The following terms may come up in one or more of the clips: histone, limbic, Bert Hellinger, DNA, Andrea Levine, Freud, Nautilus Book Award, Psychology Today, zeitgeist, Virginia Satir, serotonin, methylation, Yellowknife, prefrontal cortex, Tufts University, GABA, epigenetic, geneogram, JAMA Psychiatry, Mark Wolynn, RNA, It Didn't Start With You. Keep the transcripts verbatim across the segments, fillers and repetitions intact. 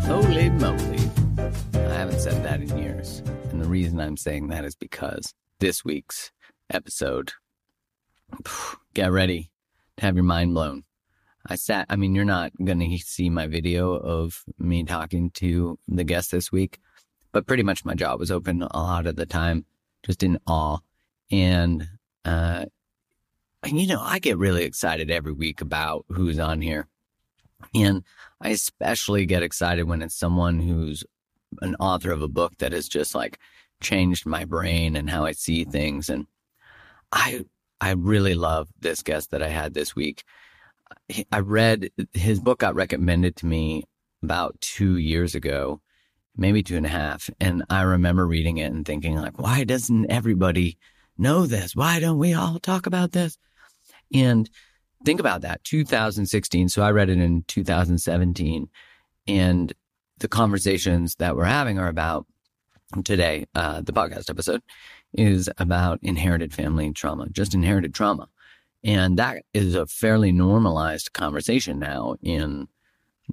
Holy moly. I haven't said that in years. And the reason I'm saying that is because this week's episode, get ready to have your mind blown. I sat, I mean, you're not going to see my video of me talking to the guest this week, but pretty much my jaw was open a lot of the time, just in awe. And, uh, and you know, I get really excited every week about who's on here. And I especially get excited when it's someone who's an author of a book that has just like changed my brain and how I see things. And I, I really love this guest that I had this week. I read his book got recommended to me about two years ago, maybe two and a half. And I remember reading it and thinking like, why doesn't everybody know this? Why don't we all talk about this? And think about that, two thousand sixteen. So I read it in two thousand seventeen. And the conversations that we're having are about today. Uh, the podcast episode is about inherited family trauma, just inherited trauma. And that is a fairly normalized conversation now in,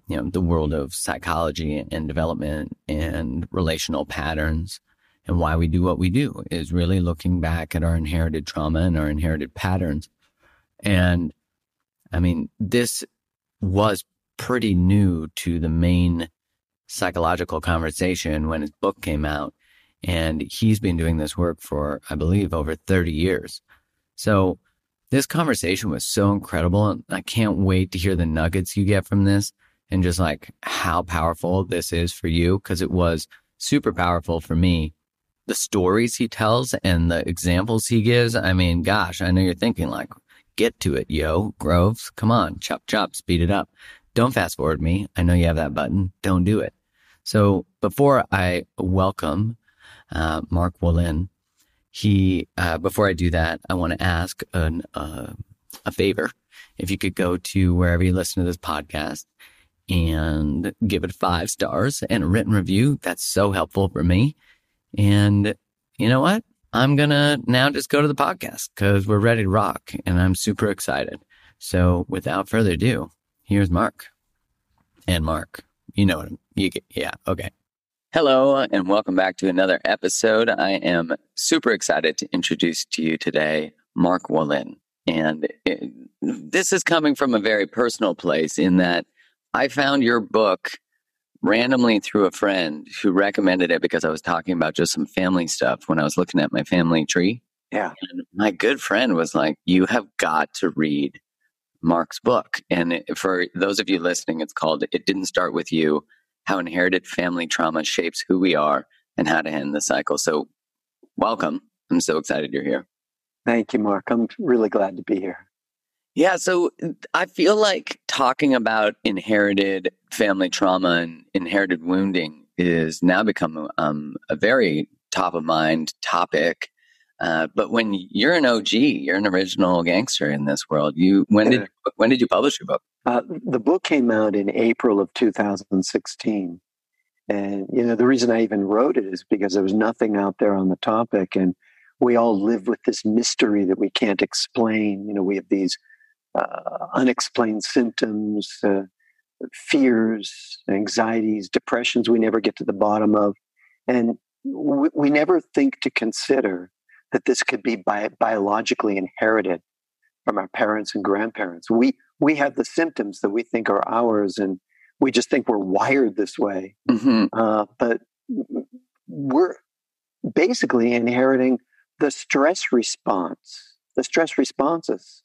you know, the world of psychology and development and relational patterns, and why we do what we do is really looking back at our inherited trauma and our inherited patterns. And I mean, this was pretty new to the main psychological conversation when his book came out. And he's been doing this work for, I believe, over thirty years. So this conversation was so incredible, and I can't wait to hear the nuggets you get from this and just like how powerful this is for you, because it was super powerful for me. The stories he tells and the examples he gives, I mean, gosh, I know you're thinking like, get to it, yo, Groves, come on, chop, chop, speed it up. Don't fast forward me. I know you have that button. Don't do it. So before I welcome uh, Mark Wolynn, He, uh, before I do that, I want to ask an, uh, a favor. If you could go to wherever you listen to this podcast and give it five stars and a written review, that's so helpful for me. And you know what? I'm going to now just go to the podcast because we're ready to rock and I'm super excited. So without further ado, here's Mark. And Mark, you know what I'm, you get, yeah, okay. Hello, and welcome back to another episode. I am super excited to introduce to you today Mark Wolynn. And it, this is coming from a very personal place in that I found your book randomly through a friend who recommended it because I was talking about just some family stuff when I was looking at my family tree. Yeah. And my good friend was like, you have got to read Mark's book. And it, for those of you listening, it's called It Didn't Start With You: How Inherited Family Trauma Shapes Who We Are and How to End the Cycle. So welcome. I'm so excited you're here. Thank you, Mark. I'm really glad to be here. Yeah, so I feel like talking about inherited family trauma and inherited wounding is now become um, a very top-of-mind topic. Uh, but when you're an O G, you're an original gangster in this world. You when did when did you publish your book? Uh, the book came out in April of two thousand sixteen, and you know the reason I even wrote it is because there was nothing out there on the topic, and we all live with this mystery that we can't explain. You know, we have these uh, unexplained symptoms, uh, fears, anxieties, depressions we never get to the bottom of, and we, we never think to consider that this could be bi- biologically inherited from our parents and grandparents. We we have the symptoms that we think are ours, and we just think we're wired this way. Mm-hmm. Uh, but we're basically inheriting the stress response, the stress responses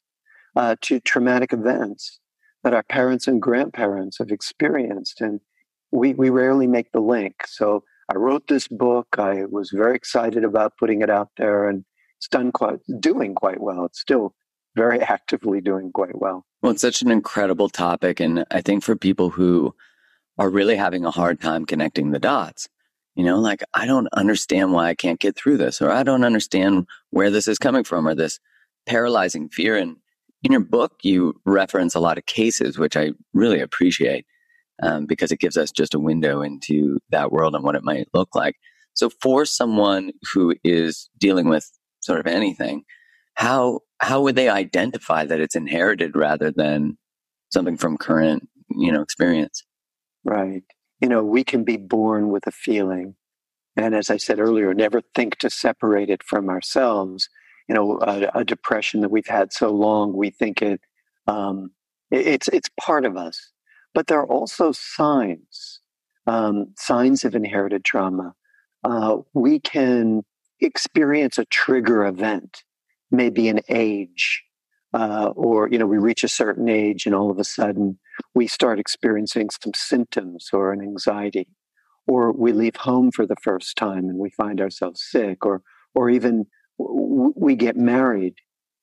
uh, to traumatic events that our parents and grandparents have experienced, and we we rarely make the link. So I wrote this book. I was very excited about putting it out there, and it's done quite, doing quite well. It's still very actively doing quite well. Well, it's such an incredible topic. And I think for people who are really having a hard time connecting the dots, you know, like, I don't understand why I can't get through this, or I don't understand where this is coming from, or this paralyzing fear. And in your book, you reference a lot of cases, which I really appreciate. Um, because it gives us just a window into that world and what it might look like. So for someone who is dealing with sort of anything, how how would they identify that it's inherited rather than something from current, you know, experience? Right. You know, we can be born with a feeling. And as I said earlier, never think to separate it from ourselves. You know, a, a depression that we've had so long, we think it, um, it it's it's part of us. But there are also signs, um, signs of inherited trauma. Uh, we can experience a trigger event, maybe an age, uh, or, you know, we reach a certain age and all of a sudden we start experiencing some symptoms or an anxiety, or we leave home for the first time and we find ourselves sick, or, or even w- we get married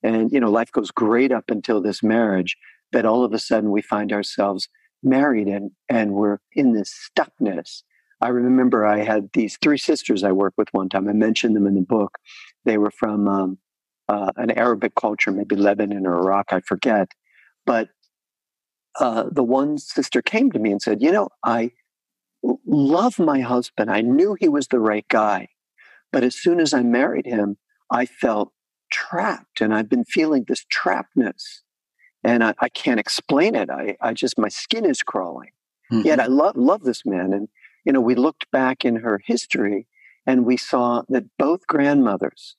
and, you know, life goes great up until this marriage, but all of a sudden we find ourselves married and, and we're in this stuckness. I remember I had these three sisters I worked with one time. I mentioned them in the book. They were from um, uh, an Arabic culture, maybe Lebanon or Iraq, I forget. But uh, the one sister came to me and said, you know, I love my husband. I knew he was the right guy. But as soon as I married him, I felt trapped. And I've been feeling this trappedness. And I, I can't explain it. I, I just, my skin is crawling. Mm-hmm. Yet I love love this man. And you know, we looked back in her history and we saw that both grandmothers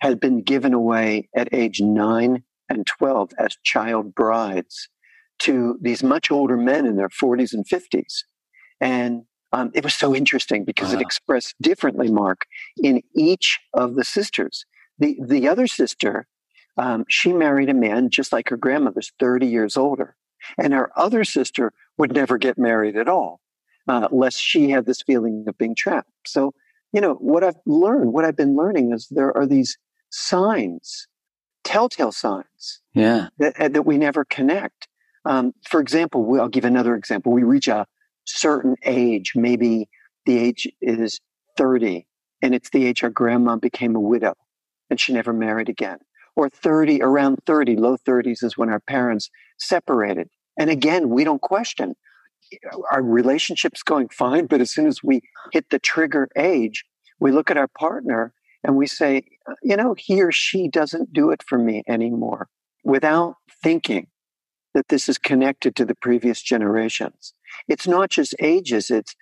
had been given away at age nine and twelve as child brides to these much older men in their forties and fifties. And um, it was so interesting because wow. it expressed differently, Mark, in each of the sisters. The, the other sister, um, she married a man just like her grandmother's, thirty years older. And her other sister would never get married at all. Uh, lest she had this feeling of being trapped. So, you know, what I've learned, what I've been learning is there are these signs, telltale signs, yeah, that, that we never connect. Um, for example, we, I'll give another example. We reach a certain age, maybe the age is thirty, and it's the age our grandma became a widow, and she never married again. Or thirty, around thirty, low thirties is when our parents separated. And again, we don't question. Our relationship's going fine, but as soon as we hit the trigger age, we look at our partner and we say, you know, he or she doesn't do it for me anymore, without thinking that this is connected to the previous generations. It's not just ages, it's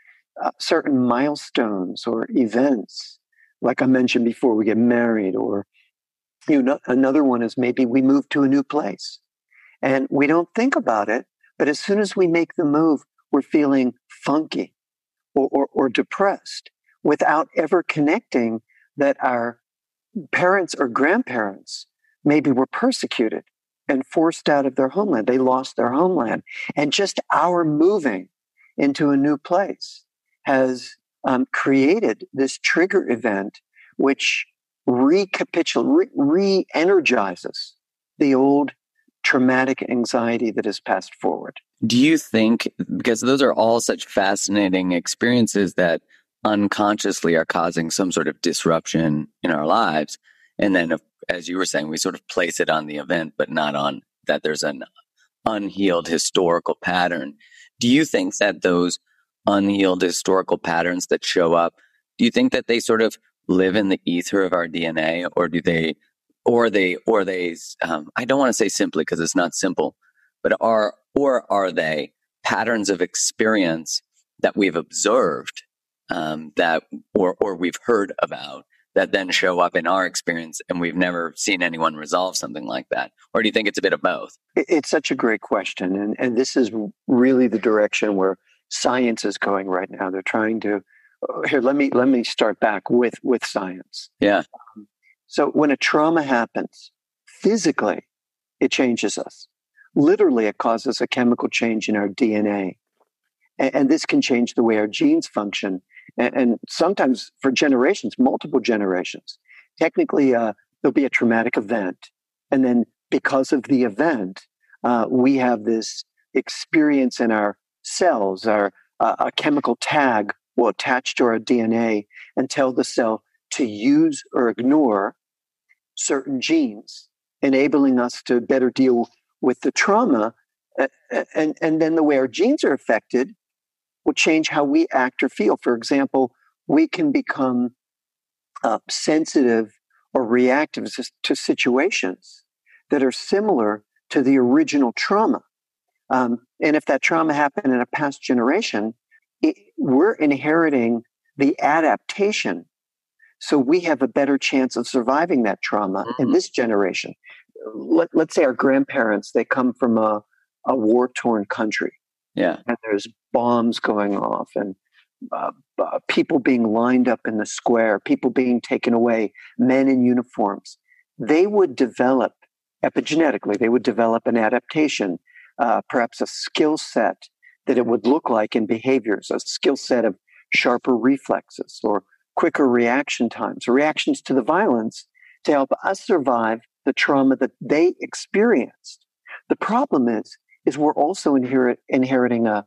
uh, certain milestones or events. Like I mentioned before, we get married, or, you know, another one is maybe we move to a new place and we don't think about it, but as soon as we make the move, we're feeling funky or, or, or depressed, without ever connecting that our parents or grandparents maybe were persecuted and forced out of their homeland. They lost their homeland. And just our moving into a new place has um, created this trigger event, which recapitulates, re- re-energizes the old traumatic anxiety that is passed forward. Do you think, because those are all such fascinating experiences that unconsciously are causing some sort of disruption in our lives, and then, if, as you were saying, we sort of place it on the event, but not on that there's an unhealed historical pattern. Do you think that those unhealed historical patterns that show up, do you think that they sort of live in the ether of our D N A, or do they, or they, or they, um, I don't want to say simply because it's not simple, but are, or are they patterns of experience that we've observed, um, that or or we've heard about, that then show up in our experience and we've never seen anyone resolve something like that? Or do you think it's a bit of both? It's such a great question. And, and this is really the direction where science is going right now. They're trying to, here, let me let me start back with, with science. Yeah. Um, so when a trauma happens, physically, it changes us. Literally, it causes a chemical change in our D N A. And, and this can change the way our genes function. And, and sometimes for generations, multiple generations. Technically, uh, there'll be a traumatic event. And then because of the event, uh, we have this experience in our cells, our uh, a chemical tag will attach to our D N A and tell the cell to use or ignore certain genes, enabling us to better deal with with the trauma, and, and then the way our genes are affected will change how we act or feel. For example, we can become uh, sensitive or reactive to situations that are similar to the original trauma. Um, and if that trauma happened in a past generation, it, we're inheriting the adaptation. So we have a better chance of surviving that trauma mm-hmm. in this generation. Let, let's say our grandparents, they come from a, a war-torn country. Yeah. And there's bombs going off and uh, uh, people being lined up in the square, people being taken away, men in uniforms. They would develop, epigenetically, they would develop an adaptation, uh, perhaps a skill set that it would look like in behaviors, a skill set of sharper reflexes or quicker reaction times, reactions to the violence to help us survive the trauma that they experienced. The problem is, is we're also inherit, inheriting a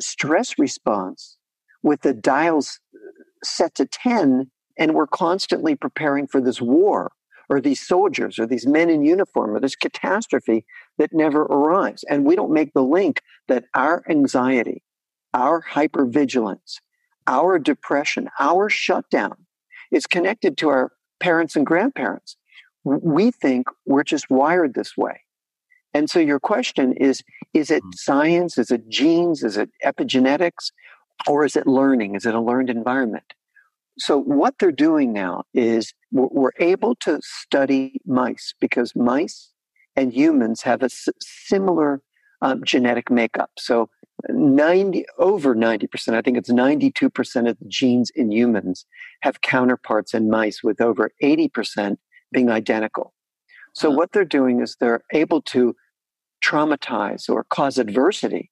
stress response with the dials set to ten, and we're constantly preparing for this war or these soldiers or these men in uniform or this catastrophe that never arrives. And we don't make the link that our anxiety, our hypervigilance, our depression, our shutdown is connected to our parents and grandparents. We think we're just wired this way. And so your question is, is it science? Is it genes? Is it epigenetics? Or is it learning? Is it a learned environment? So what they're doing now is we're able to study mice because mice and humans have a similar um, genetic makeup. So ninety over ninety percent, I think it's ninety-two percent of the genes in humans have counterparts in mice, with over eighty percent being identical. So huh. what they're doing is they're able to traumatize or cause adversity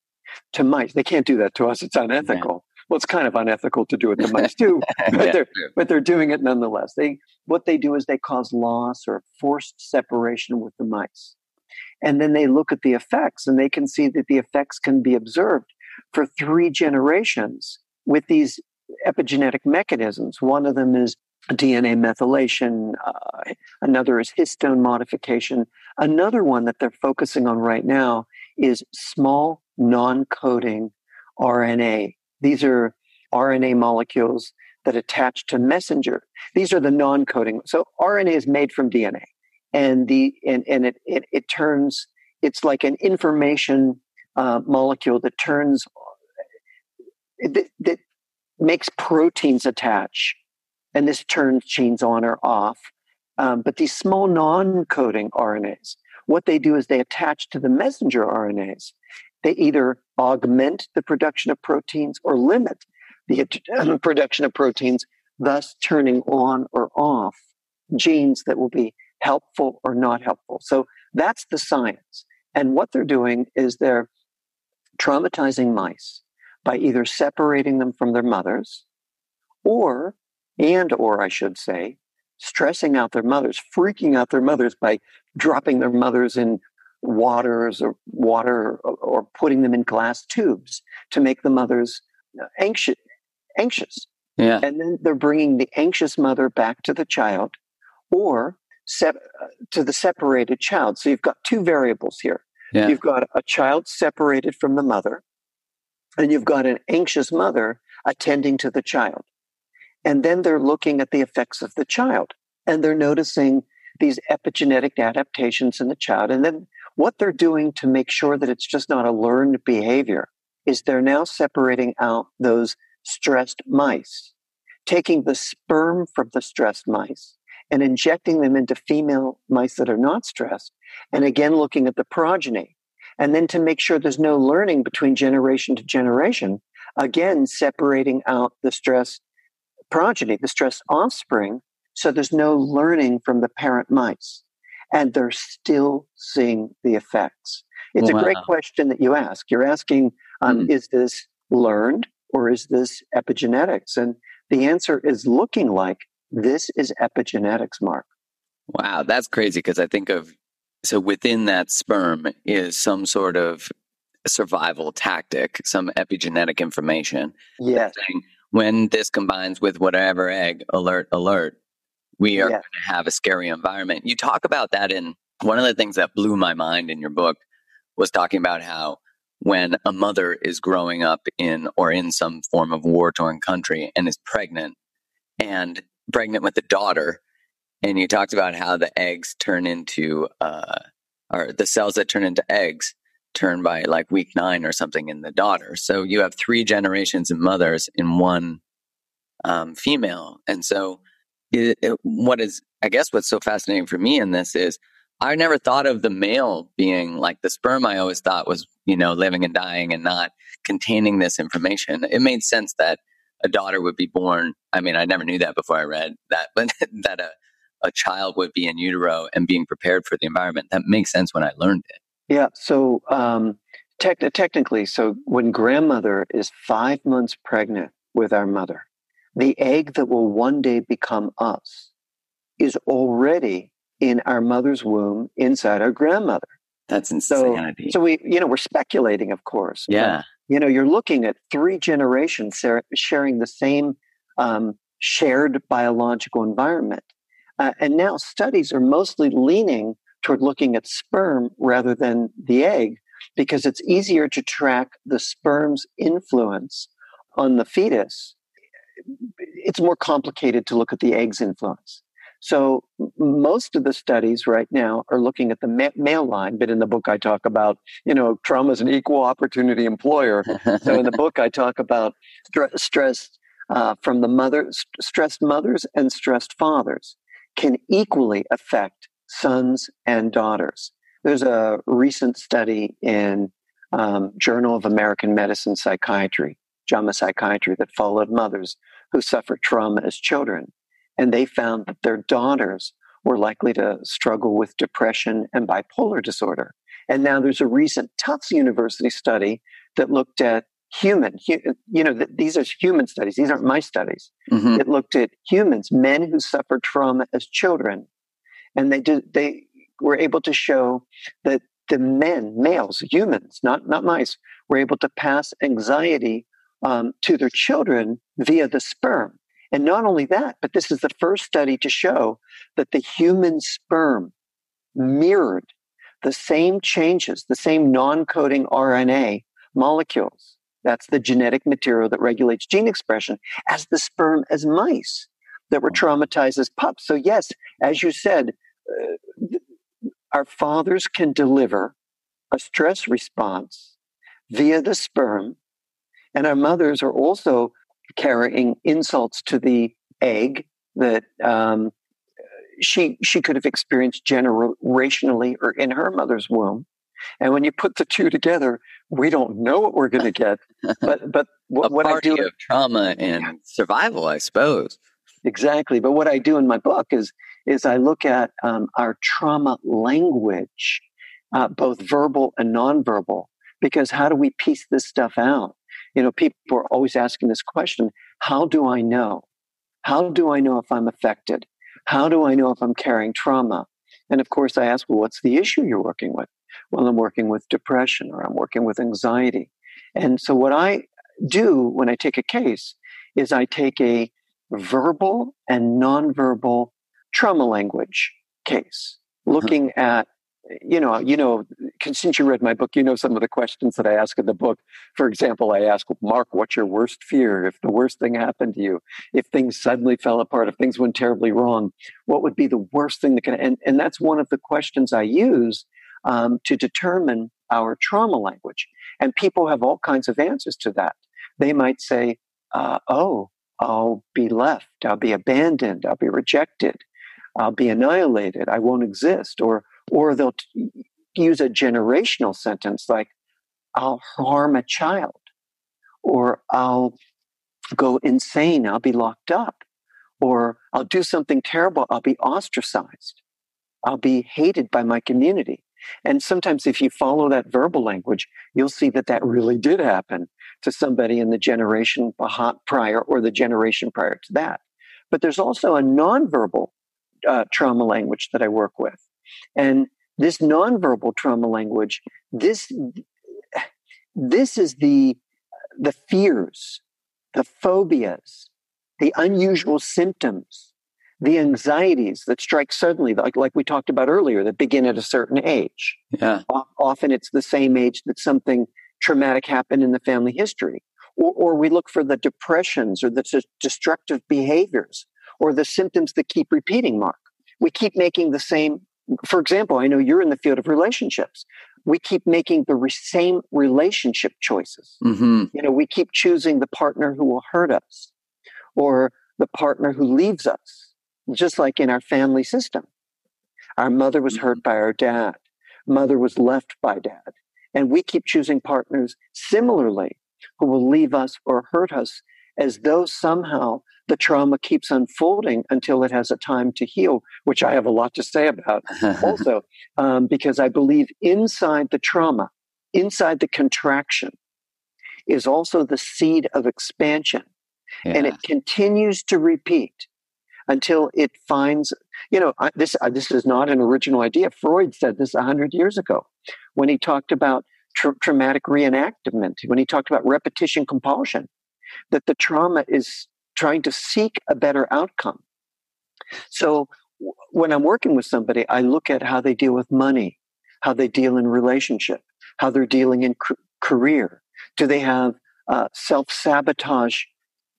to mice. They can't do that to us. It's unethical. Yeah. Well, it's kind of unethical to do it to mice too, but, yeah. they're, but they're doing it nonetheless. They, what they do is they cause loss or forced separation with the mice. And then they look at the effects, and they can see that the effects can be observed for three generations with these epigenetic mechanisms. One of them is D N A methylation. Uh, another is histone modification. Another one that they're focusing on right now is small non-coding R N A. These are R N A molecules that attach to messenger. These are the non-coding. So R N A is made from D N A. And the and, and it, it it turns it's like an information uh, molecule that turns that, that makes proteins attach, and this turns genes on or off. Um, but these small non-coding R N As, what they do is they attach to the messenger R N As. They either augment the production of proteins or limit the uh, production of proteins, thus turning on or off genes that will be helpful or not helpful. So that's the science. And what they're doing is they're traumatizing mice by either separating them from their mothers or, and or I should say, stressing out their mothers, freaking out their mothers by dropping their mothers in waters or water or, or putting them in glass tubes to make the mothers anxious. anxious. Yeah. And then they're bringing the anxious mother back to the child or to the separated child. So you've got two variables here. Yeah. You've got a child separated from the mother, and you've got an anxious mother attending to the child. And then they're looking at the effects of the child, and they're noticing these epigenetic adaptations in the child. And then what they're doing to make sure that it's just not a learned behavior is they're now separating out those stressed mice, taking the sperm from the stressed mice, and injecting them into female mice that are not stressed, and again looking at the progeny. And then to make sure there's no learning between generation to generation, again separating out the stressed progeny, the stressed offspring, so there's no learning from the parent mice. And they're still seeing the effects. It's wow. a great question that you ask. You're asking, um, mm. is this learned or is this epigenetics? And the answer is looking like this is epigenetics, Mark. Wow, that's crazy, because I think of, so within that sperm is some sort of survival tactic, some epigenetic information. Yes. Saying, when this combines with whatever egg, alert, alert, we are yes. going to have a scary environment. You talk about that in, one of the things that blew my mind in your book was talking about how when a mother is growing up in or in some form of war-torn country and is pregnant and pregnant with a daughter, and you talked about how the eggs turn into uh, or the cells that turn into eggs turn by like week nine or something in the daughter. So you have three generations of mothers in one um, female. And so it, it, what is, I guess what's so fascinating for me in this is I never thought of the male being like the sperm. I always thought was, you know, living and dying and not containing this information. It made sense that a daughter would be born. I mean, I never knew that before I read that, but that a, a child would be in utero and being prepared for the environment. That makes sense when I learned it. Yeah. So um, te- technically, so when grandmother is five months pregnant with our mother, the egg that will one day become us is already in our mother's womb inside our grandmother. That's insanity. So, so we, you know, we're speculating, of course. Yeah. But, you know, you're looking at three generations sharing the same um, shared biological environment. Uh, and now studies are mostly leaning toward looking at sperm rather than the egg, because it's easier to track the sperm's influence on the fetus. It's more complicated to look at the egg's influence. So most of the studies right now are looking at the ma- male line, but in the book I talk about, you know, trauma is an equal opportunity employer. So in the book I talk about st- stress uh, from the mother, st- stressed mothers and stressed fathers can equally affect sons and daughters. There's a recent study in um, Journal of American Medicine Psychiatry, JAMA Psychiatry, that followed mothers who suffered trauma as children. And they found that their daughters were likely to struggle with depression and bipolar disorder. And now there's a recent Tufts University study that looked at human, you know, these are human studies. These aren't my studies. Mm-hmm. It looked at humans, men who suffered trauma as children. And they did, they were able to show that the men, males, humans, not, not mice, were able to pass anxiety um, to their children via the sperm. And not only that, but this is the first study to show that the human sperm mirrored the same changes, the same non-coding R N A molecules. That's the genetic material that regulates gene expression as the sperm as mice that were traumatized as pups. So yes, as you said, uh, our fathers can deliver a stress response via the sperm, and our mothers are also carrying insults to the egg that um, she she could have experienced generationally or in her mother's womb. And when you put the two together, we don't know what we're going to get. But but what, what I do of trauma and yeah. survival, I suppose. Exactly. But what I do in my book is is I look at um, our trauma language, uh, both verbal and nonverbal, because how do we piece this stuff out? You know, people are always asking this question, how do I know? How do I know if I'm affected? How do I know if I'm carrying trauma? And of course, I ask, well, what's the issue you're working with? Well, I'm working with depression or I'm working with anxiety. And so what I do when I take a case is I take a verbal and nonverbal trauma language case, looking mm-hmm. at You know, you know, since you read my book, you know some of the questions that I ask in the book. For example, I ask, Mark, what's your worst fear? If the worst thing happened to you, if things suddenly fell apart, if things went terribly wrong, what would be the worst thing that can? And, and that's one of the questions I use um, to determine our trauma language. And people have all kinds of answers to that. They might say, uh, oh, I'll be left. I'll be abandoned. I'll be rejected. I'll be annihilated. I won't exist. Or Or they'll t- use a generational sentence like, I'll harm a child, or I'll go insane, I'll be locked up, or I'll do something terrible, I'll be ostracized, I'll be hated by my community. And sometimes if you follow that verbal language, you'll see that that really did happen to somebody in the generation prior or the generation prior to that. But there's also a nonverbal uh, trauma language that I work with. And this nonverbal trauma language, this this is the the fears, the phobias, the unusual symptoms, the anxieties that strike suddenly, like, like we talked about earlier, that begin at a certain age. Yeah. Often it's the same age that something traumatic happened in the family history. Or, or we look for the depressions or the t- destructive behaviors or the symptoms that keep repeating, Mark. We keep making the same for example, I know you're in the field of relationships. We keep making the re- same relationship choices. Mm-hmm. You know, we keep choosing the partner who will hurt us or the partner who leaves us, just like in our family system. Our mother was hurt by our dad. Mother was left by dad. And we keep choosing partners similarly who will leave us or hurt us as though somehow the trauma keeps unfolding until it has a time to heal, which I have a lot to say about also, um, because I believe inside the trauma, inside the contraction, is also the seed of expansion. Yeah. And it continues to repeat until it finds, you know, I, this, I, this is not an original idea. Freud said this one hundred years ago when he talked about tra- traumatic reenactment, when he talked about repetition compulsion, that the trauma is trying to seek a better outcome. So w- when I'm working with somebody, I look at how they deal with money, how they deal in relationship, how they're dealing in c- career. Do they have uh, self-sabotage,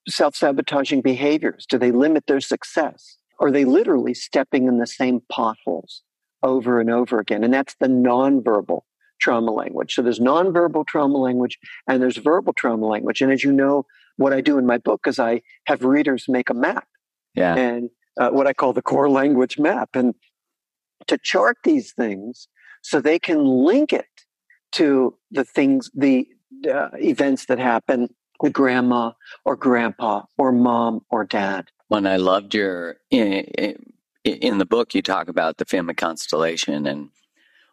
self-sabotaging behaviors? Do they limit their success? Are they literally stepping in the same potholes over and over again? And that's the nonverbal trauma language. So there's nonverbal trauma language and there's verbal trauma language. And as you know, what I do in my book is I have readers make a map, yeah, and uh, what I call the core language map, and to chart these things so they can link it to the things, the uh, events that happen with grandma or grandpa or mom or dad. When I loved your, in, in the book, you talk about the family constellation. And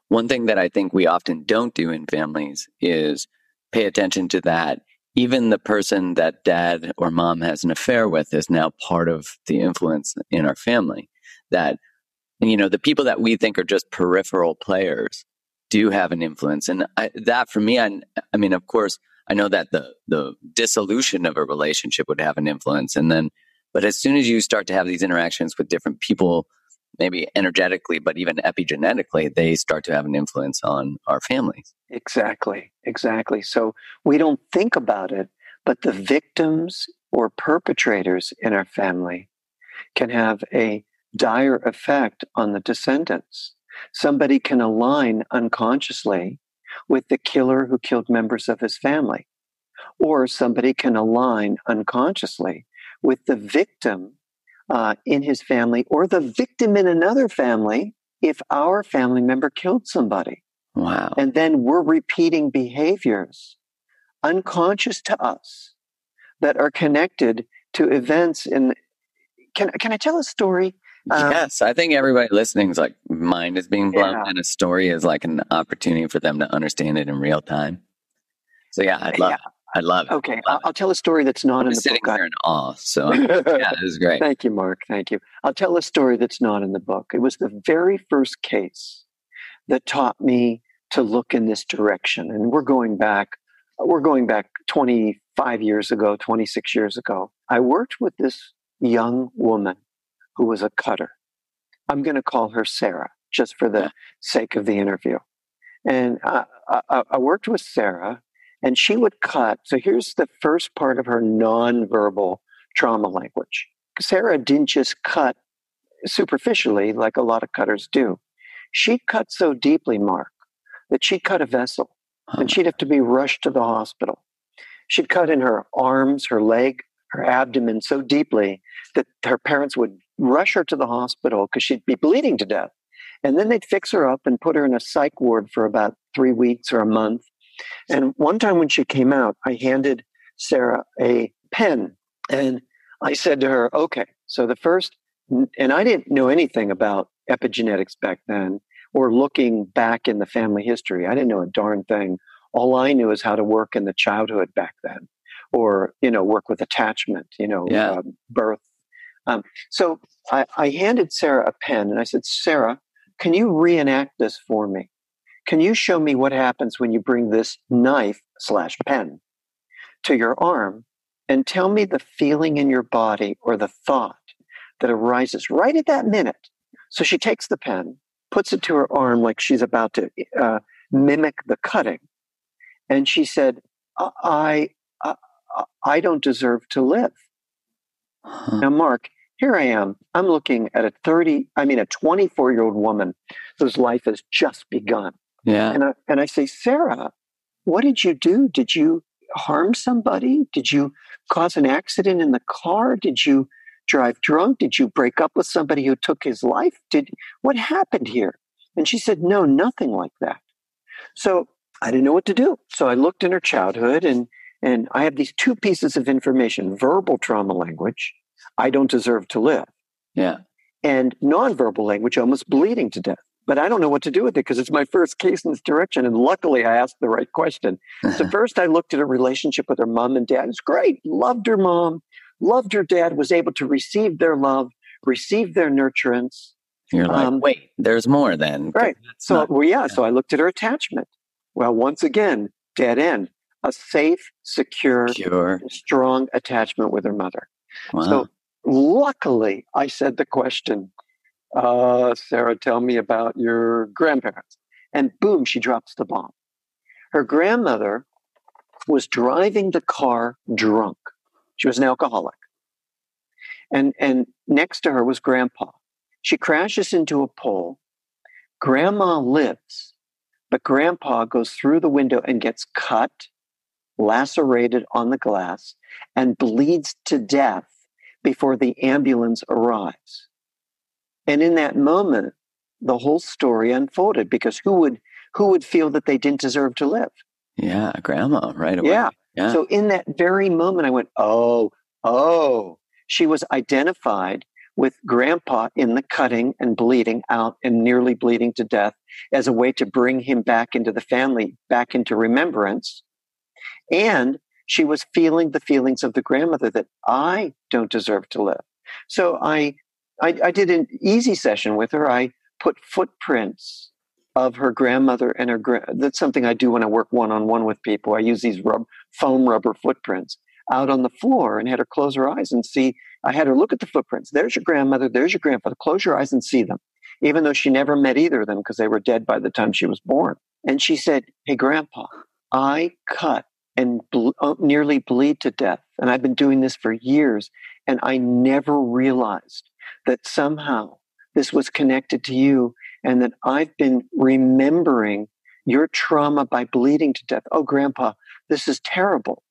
one thing that I think we often don't do in families is pay attention to that. Even the person that dad or mom has an affair with is now part of the influence in our family. That, you know, the people that we think are just peripheral players do have an influence. And I, that for me, I, I mean, of course, I know that the the dissolution of a relationship would have an influence. And then, but as soon as you start to have these interactions with different people, maybe energetically, but even epigenetically, they start to have an influence on our families. Exactly, exactly. So we don't think about it, but the victims or perpetrators in our family can have a dire effect on the descendants. Somebody can align unconsciously with the killer who killed members of his family, or somebody can align unconsciously with the victim Uh, in his family, or the victim in another family, if our family member killed somebody. Wow. And then we're repeating behaviors unconscious to us that are connected to events in... Can, can I tell a story? Um, yes, I think everybody listening is like, mind is being blown, yeah, and a story is like an opportunity for them to understand it in real time. So yeah, I'd love yeah. it. I love it. Okay, love I'll it. tell a story that's not I'm in the sitting book. Sitting there in awe, so yeah, it was great. Thank you, Mark. Thank you. I'll tell a story that's not in the book. It was the very first case that taught me to look in this direction, and we're going back. We're going back twenty-five years ago, twenty-six years ago. I worked with this young woman who was a cutter. I'm going to call her Sarah, just for the yeah. sake of the interview. And I, I, I worked with Sarah. And she would cut. So here's the first part of her nonverbal trauma language. Sarah didn't just cut superficially like a lot of cutters do. She cut so deeply, Mark, that she cut a vessel. Huh. And she'd have to be rushed to the hospital. She'd cut in her arms, her leg, her abdomen so deeply that her parents would rush her to the hospital because she'd be bleeding to death. And then they'd fix her up and put her in a psych ward for about three weeks or a month. And one time when she came out, I handed Sarah a pen and I said to her, okay, so the first, and I didn't know anything about epigenetics back then or looking back in the family history. I didn't know a darn thing. All I knew is how to work in the childhood back then or, you know, work with attachment, you know, yeah. um, birth. Um, so I, I handed Sarah a pen and I said, Sarah, can you reenact this for me? Can you show me what happens when you bring this knife slash pen to your arm and tell me the feeling in your body or the thought that arises right at that minute? So she takes the pen, puts it to her arm like she's about to uh, mimic the cutting. And she said, I, I, I don't deserve to live. Huh. Now, Mark, Here I am. I'm looking at a thirty, I mean, a twenty-four-year-old woman whose life has just begun. Yeah. And I, and I say, Sarah, what did you do? Did you harm somebody? Did you cause an accident in the car? Did you drive drunk? Did you break up with somebody who took his life? Did what happened here? And she said, no, nothing like that. So I didn't know what to do. So I looked in her childhood, and and I have these two pieces of information: verbal trauma language, I don't deserve to live. Yeah. And nonverbal language, almost bleeding to death. But I don't know what to do with it because it's my first case in this direction. And luckily, I asked the right question. So first, I looked at her relationship with her mom and dad. It's great. Loved her mom, loved her dad, was able to receive their love, receive their nurturance. You're like, um, wait, there's more then. Right. So, not- well, yeah, yeah. So I looked at her attachment. Well, once again, dead end. A safe, secure, Cure. strong attachment with her mother. Wow. So luckily, I said the question, uh, Sarah, tell me about your grandparents. And boom, she drops the bomb. Her grandmother was driving the car drunk. She was an alcoholic. And, and next to her was Grandpa. She crashes into a pole. Grandma lives, but Grandpa goes through the window and gets cut, lacerated on the glass, and bleeds to death before the ambulance arrives. And in that moment, the whole story unfolded, because who would who would feel that they didn't deserve to live? Yeah, grandma, right away. Yeah. yeah. So in that very moment, I went, oh, oh. She was identified with Grandpa in the cutting and bleeding out and nearly bleeding to death as a way to bring him back into the family, back into remembrance. And she was feeling the feelings of the grandmother that I don't deserve to live. So I, I, I did an easy session with her. I put footprints of her grandmother and her gra- that's something I do when I work one-on-one with people. I use these rub, foam rubber footprints out on the floor, and had her close her eyes and see. I had her look at the footprints. There's your grandmother. There's your grandfather. Close your eyes and see them, even though she never met either of them because they were dead by the time she was born. And she said, hey, Grandpa, I cut and ble- nearly bleed to death. And I've been doing this for years. And I never realized that somehow this was connected to you, and that I've been remembering your trauma by bleeding to death. Oh, Grandpa, this is terrible.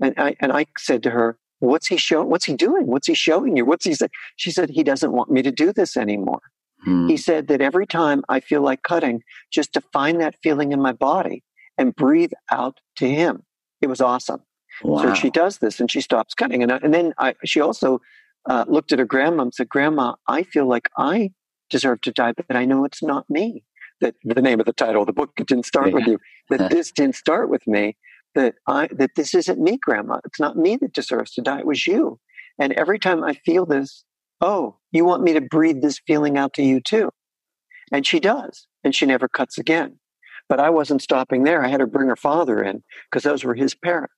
And I, and I said to her, what's he showing? What's he doing? What's he showing you? What's he saying? She said, he doesn't want me to do this anymore. Hmm. He said that every time I feel like cutting, just to find that feeling in my body and breathe out to him. It was awesome. Wow. So she does this, and she stops cutting. And, I, and then I, she also uh, looked at her grandma and said, Grandma, I feel like I deserve to die, but I know it's not me. That the name of the title of the book, It Didn't Start yeah. With You, that this didn't start with me, that I that this isn't me, Grandma. It's not me that deserves to die. It was you. And every time I feel this, oh, you want me to breathe this feeling out to you too. And she does. And she never cuts again. But I wasn't stopping there. I had her bring her father in, because those were his parents.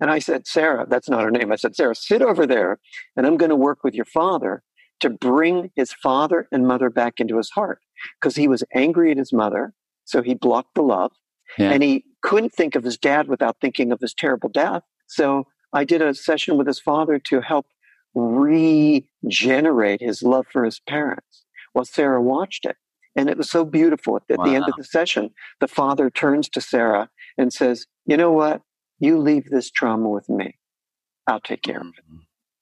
And I said, Sarah, that's not her name. I said, Sarah, sit over there, and I'm going to work with your father to bring his father and mother back into his heart, because he was angry at his mother, so he blocked the love. Yeah. And he couldn't think of his dad without thinking of his terrible death. So I did a session with his father to help regenerate his love for his parents while Sarah watched it. And it was so beautiful. At wow. the end of the session, the father turns to Sarah and says, you know what? You leave this trauma with me. I'll take care of it.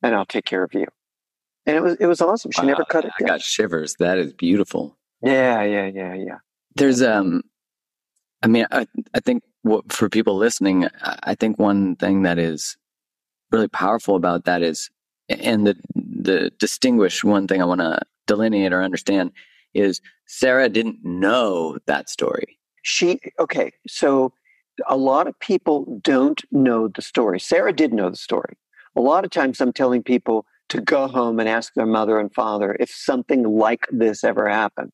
And I'll take care of you. And it was it was awesome. She wow. never cut it. I got shivers. That is beautiful. Yeah, yeah, yeah, yeah. There's, um, I mean, I, I think what, for people listening, I think one thing that is really powerful about that is, and the, the distinguish one thing I want to delineate or understand is Sarah didn't know that story. She, okay, so a lot of people don't know the story. Sarah did know the story. A lot of times I'm telling people to go home and ask their mother and father if something like this ever happened.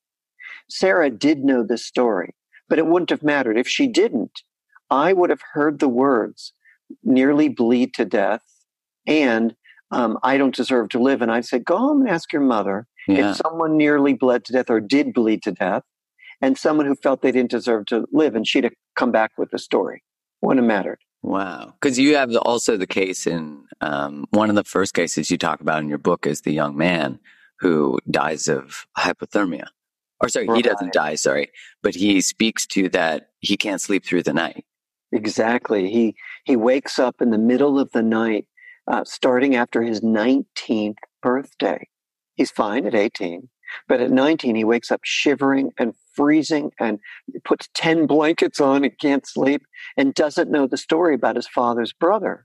Sarah did know this story, but it wouldn't have mattered. If she didn't, I would have heard the words, nearly bleed to death, and um, I don't deserve to live. And I'd say, go home and ask your mother. Yeah. If someone nearly bled to death or did bleed to death, and someone who felt they didn't deserve to live, and she'd have come back with the story, wouldn't have mattered. Wow. Because you have also the case in um, one of the first cases you talk about in your book is the young man who dies of hypothermia. Or sorry, right. He doesn't die, sorry. But he speaks to that he can't sleep through the night. Exactly. He he wakes up in the middle of the night, uh, starting after his nineteenth birthday. He's fine at eighteen. But at nineteen, he wakes up shivering and freezing and puts ten blankets on and can't sleep and doesn't know the story about his father's brother,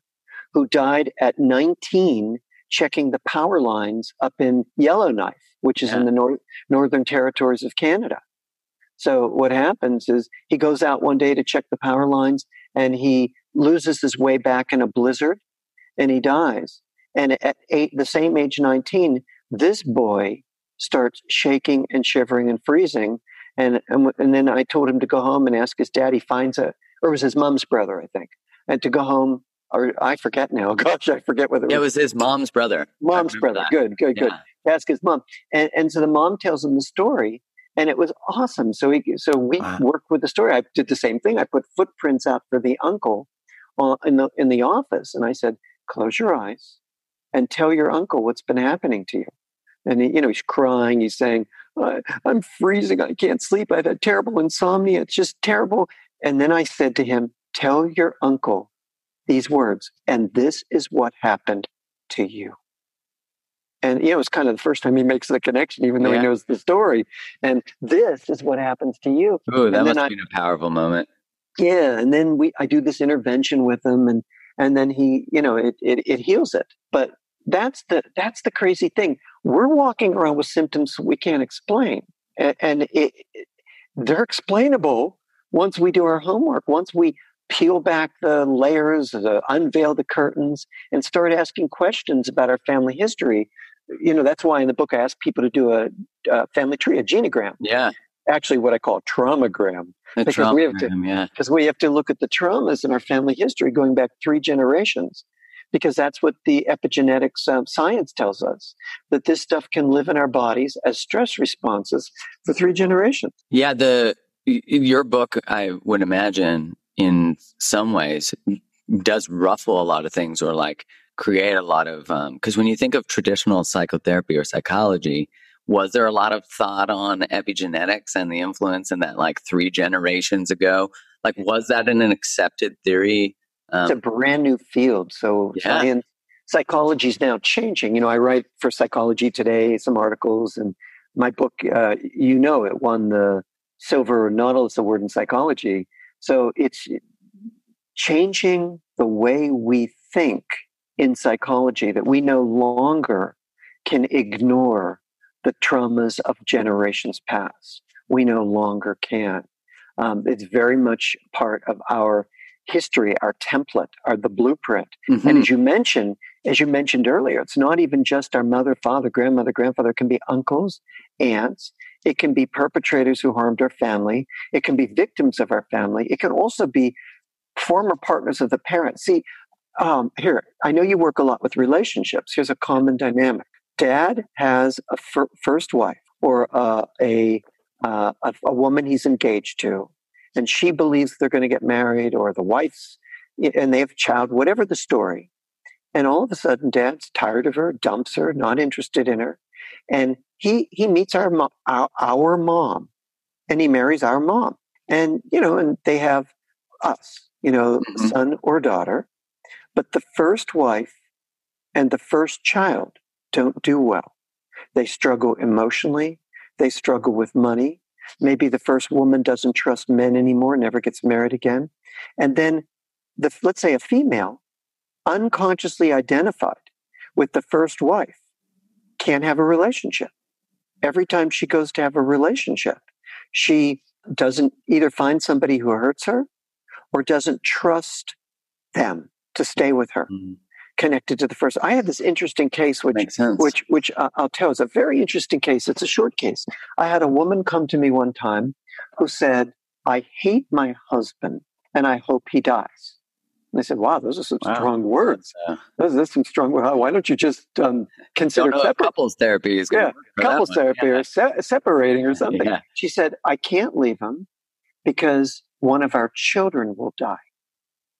who died at nineteen checking the power lines up in Yellowknife, which is yeah. in the nor- northern territories of Canada. So what happens is he goes out one day to check the power lines and he loses his way back in a blizzard and he dies. And at eight, the same age, nineteen, this boy starts shaking and shivering and freezing. And, and and then I told him to go home and ask his dad. He finds a, or it was his mom's brother, I think, and to go home, or I forget now. Gosh, I forget whether it was. It was his mom's brother. Mom's brother. That. Good, good, yeah. good. Ask his mom. And and so the mom tells him the story, and it was awesome. So he, so we wow. worked with the story. I did the same thing. I put footprints out for the uncle uh, in the in the office, and I said, close your eyes and tell your uncle what's been happening to you. And, he, you know, he's crying. He's saying, I'm freezing. I can't sleep. I've had terrible insomnia. It's just terrible. And then I said to him, tell your uncle these words. And this is what happened to you. And, you know, it's kind of the first time he makes the connection, even though yeah. he knows the story. And this is what happens to you. Oh, that must have been a powerful moment. Yeah. And then we, I do this intervention with him. And, and then he, you know, it, it, it heals it. But that's the that's the crazy thing. We're walking around with symptoms we can't explain, and, and it, it, they're explainable once we do our homework, once we peel back the layers, the, unveil the curtains, and start asking questions about our family history. You know, that's why in the book I ask people to do a, a family tree, a geneogram. Yeah. Actually, what I call a traumagram. A because traumagram, we have to, yeah. Because we have to look at the traumas in our family history going back three generations. Because that's what the epigenetics um, science tells us, that this stuff can live in our bodies as stress responses for three generations. Yeah, the your book, I would imagine, in some ways, does ruffle a lot of things or like create a lot of, because um, when you think of traditional psychotherapy or psychology, was there a lot of thought on epigenetics and the influence in that like three generations ago? Like, was that an accepted theory? It's a brand new field. So yeah. science, psychology is now changing. You know, I write for Psychology Today, some articles, and my book, uh, you know, it won the Silver Nautilus Award in Psychology. So it's changing the way we think in psychology, that we no longer can ignore the traumas of generations past. We no longer can. Um, it's very much part of our history, our template, our the blueprint. Mm-hmm. And as you mentioned, as you mentioned earlier, it's not even just our mother, father, grandmother, grandfather. It can be uncles, aunts. It can be perpetrators who harmed our family. It can be victims of our family. It can also be former partners of the parents. See, um, here, I know you work a lot with relationships. Here's a common dynamic. Dad has a fir- first wife or uh, a, uh, a a woman he's engaged to. And she believes they're going to get married, or the wife's, and they have a child, whatever the story. And all of a sudden, Dad's tired of her, dumps her, not interested in her. And he he meets our, mo- our, our mom, and he marries our mom. And, you know, and they have us, you know, mm-hmm. son or daughter. But the first wife and the first child don't do well. They struggle emotionally. They struggle with money. Maybe the first woman doesn't trust men anymore, never gets married again. And then, the, let's say a female, unconsciously identified with the first wife, can't have a relationship. Every time she goes to have a relationship, she doesn't either find somebody who hurts her or doesn't trust them to stay with her, mm-hmm. connected to the first. I had this interesting case, which which which uh, I'll tell is a very interesting case. It's a short case. I had a woman come to me one time who said, I hate my husband and I hope he dies. And I said, wow, those are some wow. strong words. Yeah. Those are some strong words. Why don't you just um, consider separ- couples therapy? Is yeah, couples therapy yeah. or se- separating or something. Yeah. She said, I can't leave him because one of our children will die.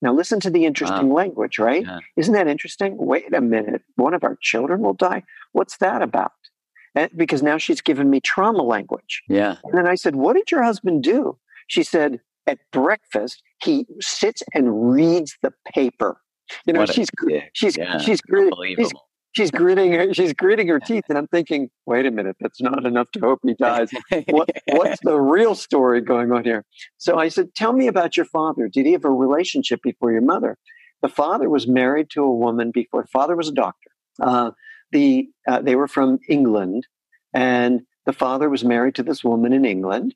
Now listen to the interesting wow. language, right? Yeah. Isn't that interesting? Wait a minute. One of our children will die? What's that about? And because now she's given me trauma language. Yeah. And then I said, what did your husband do? She said, at breakfast, he sits and reads the paper. You know, what she's a, she's yeah, she's, she's She's gritting her, she's gritting her teeth, and I'm thinking, wait a minute, that's not enough to hope he dies. What, what's the real story going on here? So I said, tell me about your father. Did he have a relationship before your mother? The father was married to a woman before. The father was a doctor. Uh, the uh, they were from England, and the father was married to this woman in England,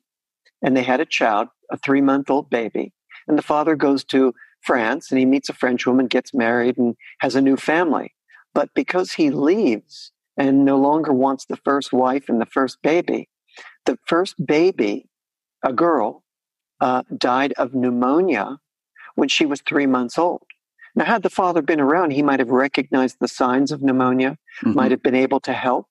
and they had a child, a three-month-old baby. And the father goes to France, and he meets a French woman, gets married, and has a new family. But because he leaves and no longer wants the first wife and the first baby, the first baby, a girl, uh, died of pneumonia when she was three months old. Now, had the father been around, he might have recognized the signs of pneumonia, mm-hmm. might have been able to help.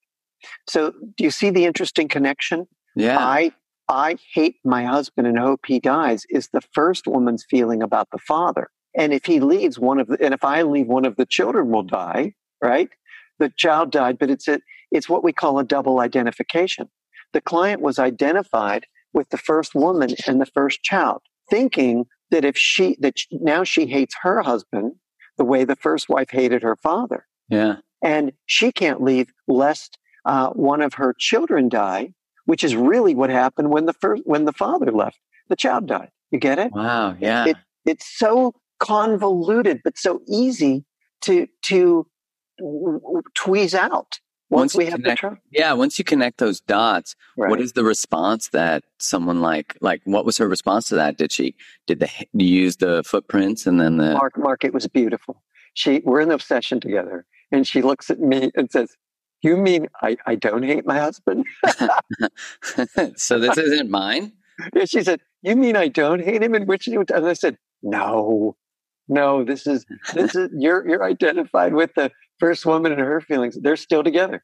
So do you see the interesting connection? Yeah. I, I hate my husband and hope he dies is the first woman's feeling about the father. And if he leaves one of the, and if I leave, one of the children will die. Right? The child died, but it's a, it's what we call a double identification. The client was identified with the first woman and the first child, thinking that if she, that now she hates her husband the way the first wife hated her father. Yeah. And she can't leave lest uh, one of her children die, which is really what happened when the first, when the father left, the child died. You get it? Wow. Yeah. It, it's so convoluted, but so easy to, to, tweeze out once, once we have connect, the trauma. Yeah, once you connect those dots, right. What is the response that someone like, like what was her response to that? Did she, did they use the footprints and then the... Mark, Mark, it was beautiful. She, we're in the session together and she looks at me and says, you mean I, I don't hate my husband? So this isn't mine? She said, you mean I don't hate him? And which, and I said, no, no, this is, this is, you're, you're identified with the first woman and her feelings. They're still together.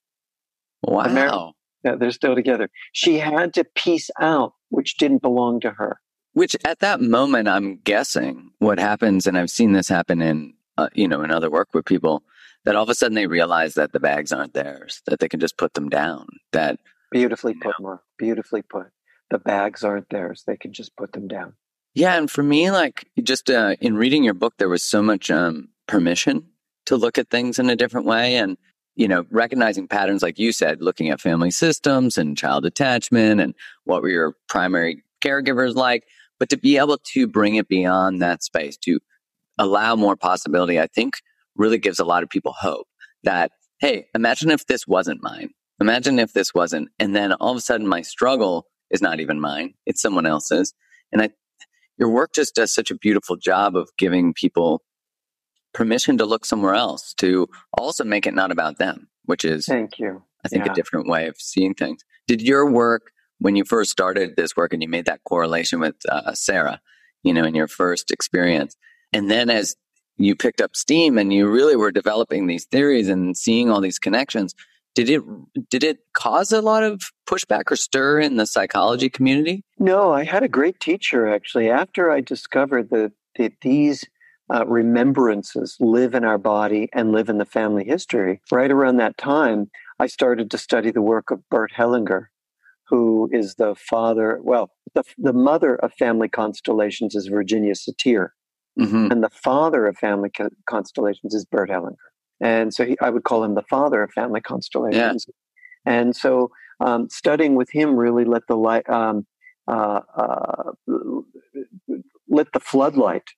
Wow. America, yeah, they're still together. She had to piece out which didn't belong to her. Which at that moment, I'm guessing what happens, and I've seen this happen in, uh, you know, in other work with people, that all of a sudden they realize that the bags aren't theirs, that they can just put them down. That Beautifully put, Mark. Beautifully put. The bags aren't theirs. They can just put them down. Yeah. And for me, like just uh, in reading your book, there was so much um, permission to look at things in a different way and, you know, recognizing patterns, like you said, looking at family systems and child attachment and what were your primary caregivers like, but to be able to bring it beyond that space, to allow more possibility, I think really gives a lot of people hope that, hey, imagine if this wasn't mine. Imagine if this wasn't. And then all of a sudden my struggle is not even mine. It's someone else's. And I, your work just does such a beautiful job of giving people permission to look somewhere else, to also make it not about them, which is, thank you. I think yeah. a different way of seeing things. Did your work, when you first started this work and you made that correlation with uh, Sarah, you know, in your first experience, and then as you picked up steam and you really were developing these theories and seeing all these connections, did it did it cause a lot of pushback or stir in the psychology community? No, I had a great teacher, actually. After I discovered that that these Uh, remembrances live in our body and live in the family history. Right around that time, I started to study the work of Bert Hellinger, who is the father, well, the, the mother of family constellations is Virginia Satir, mm-hmm. and the father of family co- constellations is Bert Hellinger. And so he, I would call him the father of family constellations. Yeah. And so um, studying with him really let the light, um, uh, uh, lit the floodlight.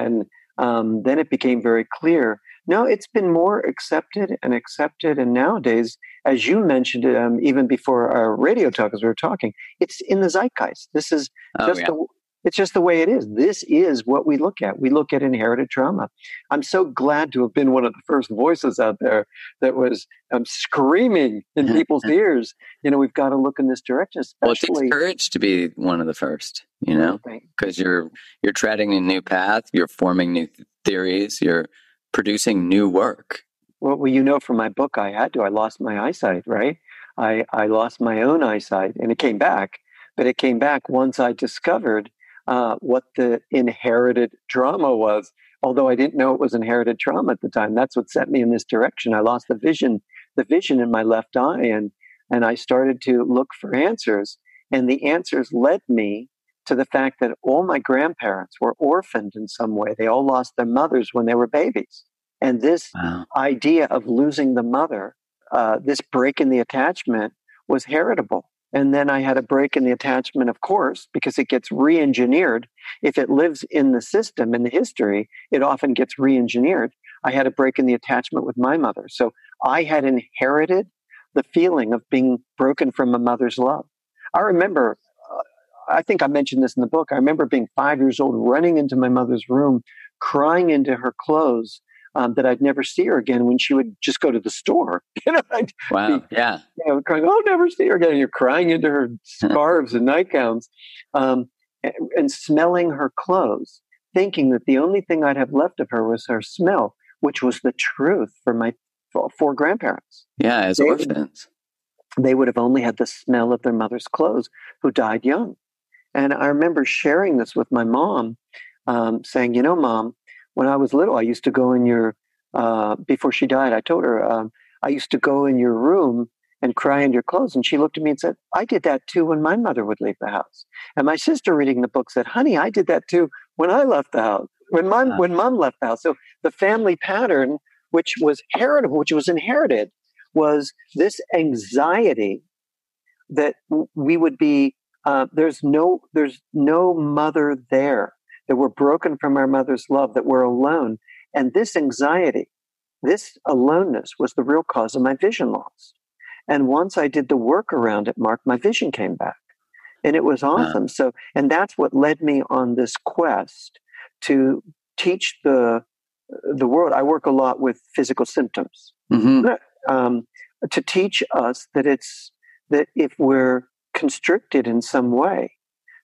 And um, then it became very clear. No, it's been more accepted and accepted. And nowadays, as you mentioned, um, even before our radio talk, as we were talking, it's in the zeitgeist. This is oh, just yeah. the, it's just the way it is. This is what we look at. We look at inherited trauma. I'm so glad to have been one of the first voices out there that was um, screaming in people's ears. You know, we've got to look in this direction. Especially, well, it takes courage to be one of the first. You know, because you're you're treading a new path, you're forming new th- theories, you're producing new work. Well, well, you know, from my book, I had to. I lost my eyesight, right? I, I lost my own eyesight, and it came back. But it came back once I discovered uh, what the inherited trauma was, although I didn't know it was inherited trauma at the time. That's what sent me in this direction. I lost the vision, the vision in my left eye, and and I started to look for answers. And the answers led me to the fact that all my grandparents were orphaned in some way. They all lost their mothers when they were babies. And this wow. idea of losing the mother, uh, this break in the attachment, was heritable. And then I had a break in the attachment, of course, because it gets re-engineered. If it lives in the system, in the history, it often gets re-engineered. I had a break in the attachment with my mother. So I had inherited the feeling of being broken from a mother's love. I remember, uh, I think I mentioned this in the book, I remember being five years old, running into my mother's room, crying into her clothes, Um, that I'd never see her again when she would just go to the store. You know, I'd wow. be, yeah. you know, crying, oh, I'll never see her again. And you're crying into her scarves and nightgowns um, and, and smelling her clothes, thinking that the only thing I'd have left of her was her smell, which was the truth for my for, four grandparents. Yeah, as they, orphans. They would have only had the smell of their mother's clothes, who died young. And I remember sharing this with my mom, um, saying, you know, Mom, when I was little, I used to go in your, uh, before she died, I told her, um, I used to go in your room and cry in your clothes. And she looked at me and said, I did that too when my mother would leave the house. And my sister reading the book said, honey, I did that too when I left the house, when mom, wow. when mom left the house. So the family pattern, which was heritable, which was inherited, was this anxiety that we would be, uh, there's no, there's no mother there. That we're broken from our mother's love, that we're alone. And this anxiety, this aloneness was the real cause of my vision loss. And once I did the work around it, Mark, my vision came back. And it was awesome. Wow. So, and that's what led me on this quest to teach the the world. I work a lot with physical symptoms. Mm-hmm. Um, to teach us that it's that if we're constricted in some way,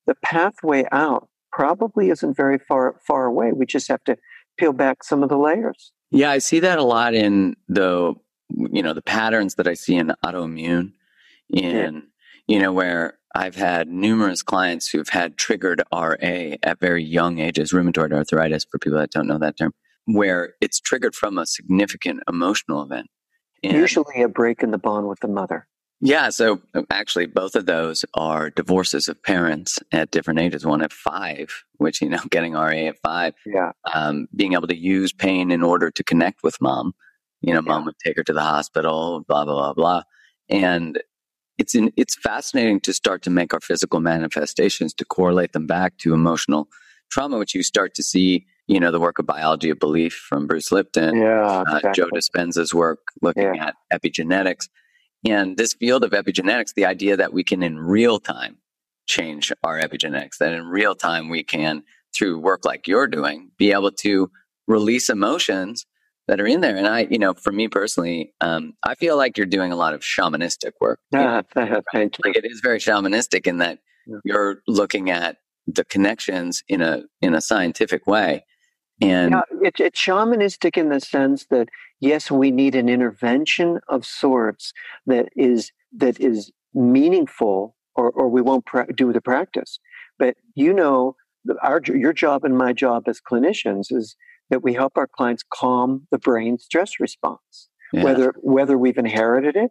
the pathway out probably isn't very far far away. We just have to peel back some of the layers. Yeah, I see that a lot in the, you know, the patterns that I see in autoimmune, in, yeah. you know, where I've had numerous clients who've had triggered R A at very young ages, rheumatoid arthritis, for people that don't know that term, where it's triggered from a significant emotional event. And usually a break in the bond with the mother. Yeah, so actually both of those are divorces of parents at different ages, one at five, which, you know, getting R A at five, yeah. um, being able to use pain in order to connect with mom. You know, yeah. Mom would take her to the hospital, blah, blah, blah, blah. And it's in, it's fascinating to start to make our physical manifestations, to correlate them back to emotional trauma, which you start to see, you know, the work of Biology of Belief from Bruce Lipton, yeah, exactly. uh, Joe Dispenza's work looking yeah. at epigenetics. And this field of epigenetics, the idea that we can in real time change our epigenetics, that in real time we can, through work like you're doing, be able to release emotions that are in there. And I, you know, for me personally, um, I feel like you're doing a lot of shamanistic work. Uh, you know, thank you. Like it is very shamanistic in that yeah. you're looking at the connections in a in a scientific way. And yeah, it, it's shamanistic in the sense that, yes, we need an intervention of sorts that is that is meaningful, or, or we won't pra- do the practice. But, you know, our your job and my job as clinicians is that we help our clients calm the brain stress response, yeah. whether whether we've inherited it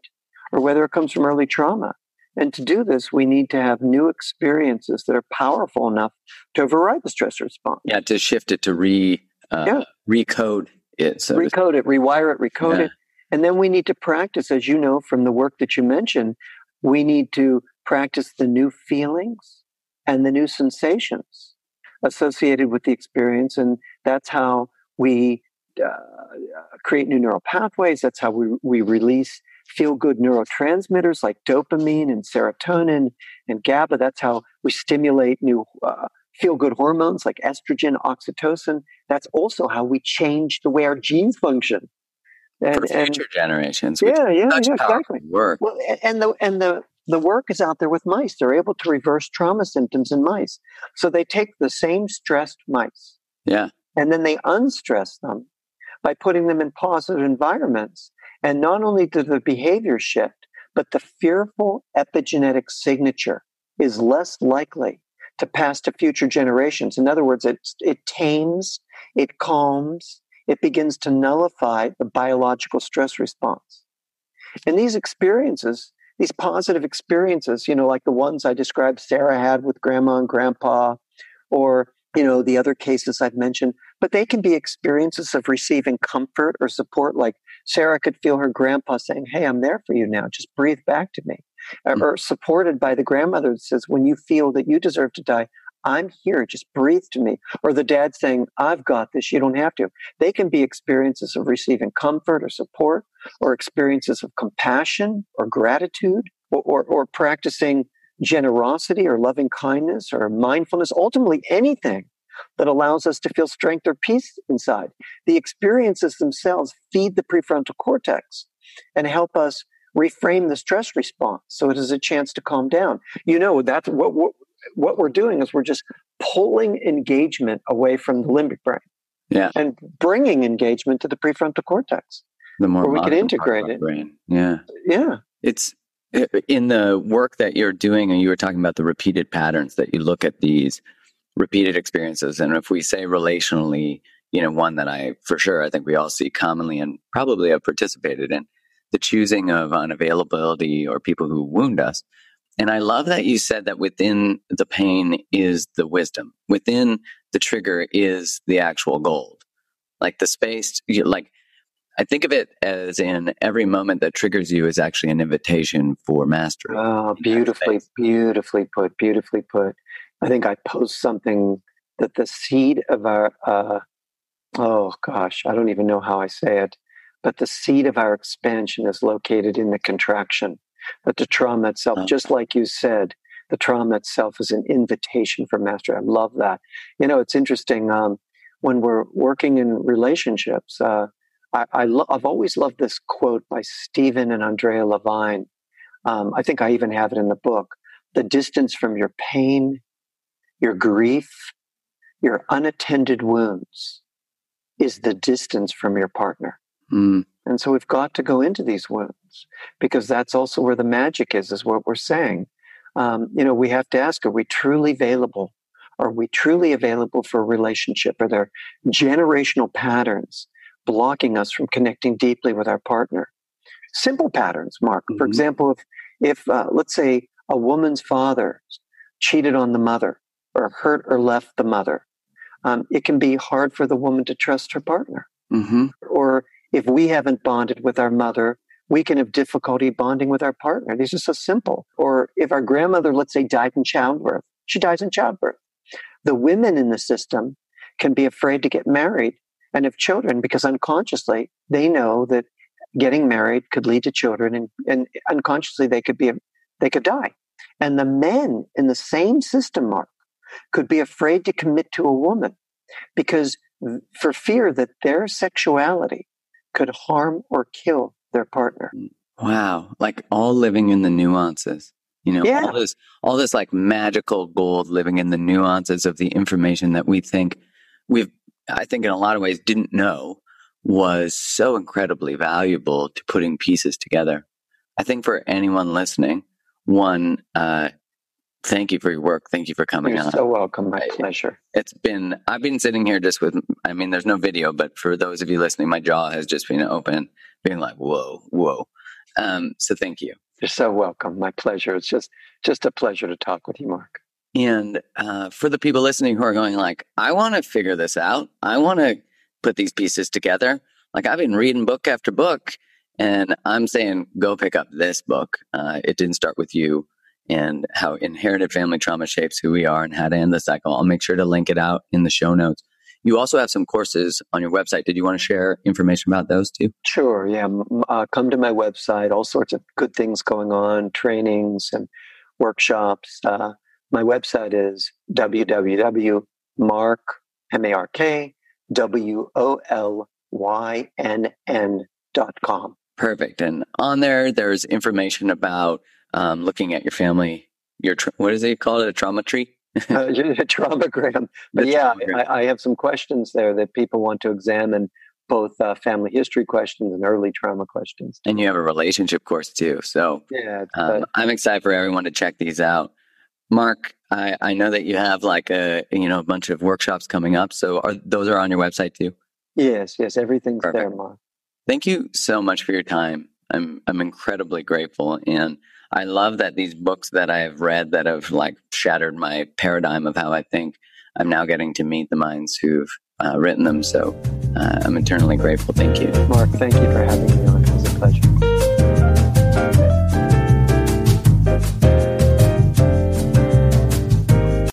or whether it comes from early trauma. And to do this, we need to have new experiences that are powerful enough to override the stress response. Yeah, to shift it, to re uh, yeah. recode it. So recode it, rewire it, recode yeah. it. And then we need to practice, as you know, from the work that you mentioned, we need to practice the new feelings and the new sensations associated with the experience. And that's how we uh, create new neural pathways. That's how we, we release feel-good neurotransmitters like dopamine and serotonin and GABA. That's how we stimulate new uh, feel-good hormones like estrogen, oxytocin. That's also how we change the way our genes function. And, For future and, generations. Yeah, yeah, yeah, exactly. Work. Well, and the and the, the work is out there with mice. They're able to reverse trauma symptoms in mice. So they take the same stressed mice. Yeah. And then they unstress them by putting them in positive environments. And not only did the behavior shift, but the fearful epigenetic signature is less likely to pass to future generations. In other words, it, it tames, it calms, it begins to nullify the biological stress response. And these experiences, these positive experiences, you know, like the ones I described Sarah had with grandma and grandpa, or, you know, the other cases I've mentioned, but they can be experiences of receiving comfort or support. Like Sarah could feel her grandpa saying, "Hey, I'm there for you now. Just breathe back to me." Mm-hmm. Or supported by the grandmother that says, "When you feel that you deserve to die, I'm here. Just breathe to me." Or the dad saying, "I've got this. You don't have to." They can be experiences of receiving comfort or support, or experiences of compassion or gratitude, or, or, or practicing generosity or loving kindness or mindfulness, ultimately anything that allows us to feel strength or peace inside. The experiences themselves feed the prefrontal cortex and help us reframe the stress response so it is a chance to calm down. You know, that's what, what what we're doing is we're just pulling engagement away from the limbic brain, yeah, and bringing engagement to the prefrontal cortex, the more where we can integrate it. Brain. Yeah, yeah. It's in the work that you're doing, and you were talking about the repeated patterns that you look at these repeated experiences, and if we say relationally, you know, one that I for sure I think we all see commonly and probably have participated in, the choosing of unavailability or people who wound us. And I love that you said that within the pain is the wisdom. Within the trigger is the actual gold. Like the space, like I think of it as in every moment that triggers you is actually an invitation for mastery. Oh, beautifully, beautifully put, beautifully put. I think I post something that the seed of our, uh, oh gosh, I don't even know how I say it, but the seed of our expansion is located in the contraction. But the trauma itself, just like you said, the trauma itself is an invitation for mastery. I love that. You know, it's interesting um, when we're working in relationships. Uh, I, I lo- I've always loved this quote by Stephen and Andrea Levine. Um, I think I even have it in the book. The distance from your pain, your grief, your unattended wounds is the distance from your partner. Mm. And so we've got to go into these wounds, because that's also where the magic is, is what we're saying. Um, you know, we have to ask, are we truly available? Are we truly available for a relationship? Are there generational patterns blocking us from connecting deeply with our partner? Simple patterns, Mark. Mm-hmm. For example, if, if uh, let's say, a woman's father cheated on the mother or hurt or left the mother, um, it can be hard for the woman to trust her partner. Mm-hmm. Or if we haven't bonded with our mother, we can have difficulty bonding with our partner. These are so simple. Or if our grandmother, let's say, died in childbirth, she dies in childbirth. The women in the system can be afraid to get married and have children because unconsciously they know that getting married could lead to children, and, and unconsciously they could be they could die. And the men in the same system, Mark, could be afraid to commit to a woman because for fear that their sexuality could harm or kill their partner. Wow. Like all living in the nuances, you know, yeah. all this, all this like magical gold living in the nuances of the information that we think we've, I think in a lot of ways didn't know was so incredibly valuable to putting pieces together. I think for anyone listening, one, uh, thank you for your work. Thank you for coming You're on. You're so welcome. My I, pleasure. It's been, I've been sitting here just with, I mean, there's no video, but for those of you listening, my jaw has just been open, being like, whoa, whoa. Um, so thank you. You're so welcome. My pleasure. It's just, just a pleasure to talk with you, Mark. And uh, for the people listening who are going like, I want to figure this out. I want to put these pieces together. Like I've been reading book after book and I'm saying, go pick up this book. Uh, It Didn't Start With You. And how inherited family trauma shapes who we are and how to end the cycle. I'll make sure to link it out in the show notes. You also have some courses on your website. Did you want to share information about those too? Sure, yeah. Uh, come to my website. All sorts of good things going on, trainings and workshops. Uh, my website is w w w dot mark wolynn dot com. Perfect. And on there, there's information about Um, looking at your family, your tra- what is it called? A trauma tree? uh, a traumagram. But the yeah, traumagram. I, I have some questions there that people want to examine, both uh, family history questions and early trauma questions. And you have a relationship course too. So yeah, um, I'm excited for everyone to check these out. Mark, I, I know that you have like a, you know, a bunch of workshops coming up. So are those are on your website too? Yes, yes. Everything's Perfect. There, Mark. Thank you so much for your time. I'm I'm incredibly grateful. And I love that these books that I have read that have like shattered my paradigm of how I think, I'm now getting to meet the minds who've uh, written them. So uh, I'm eternally grateful. Thank you. Mark, thank you for having me on. It was a pleasure.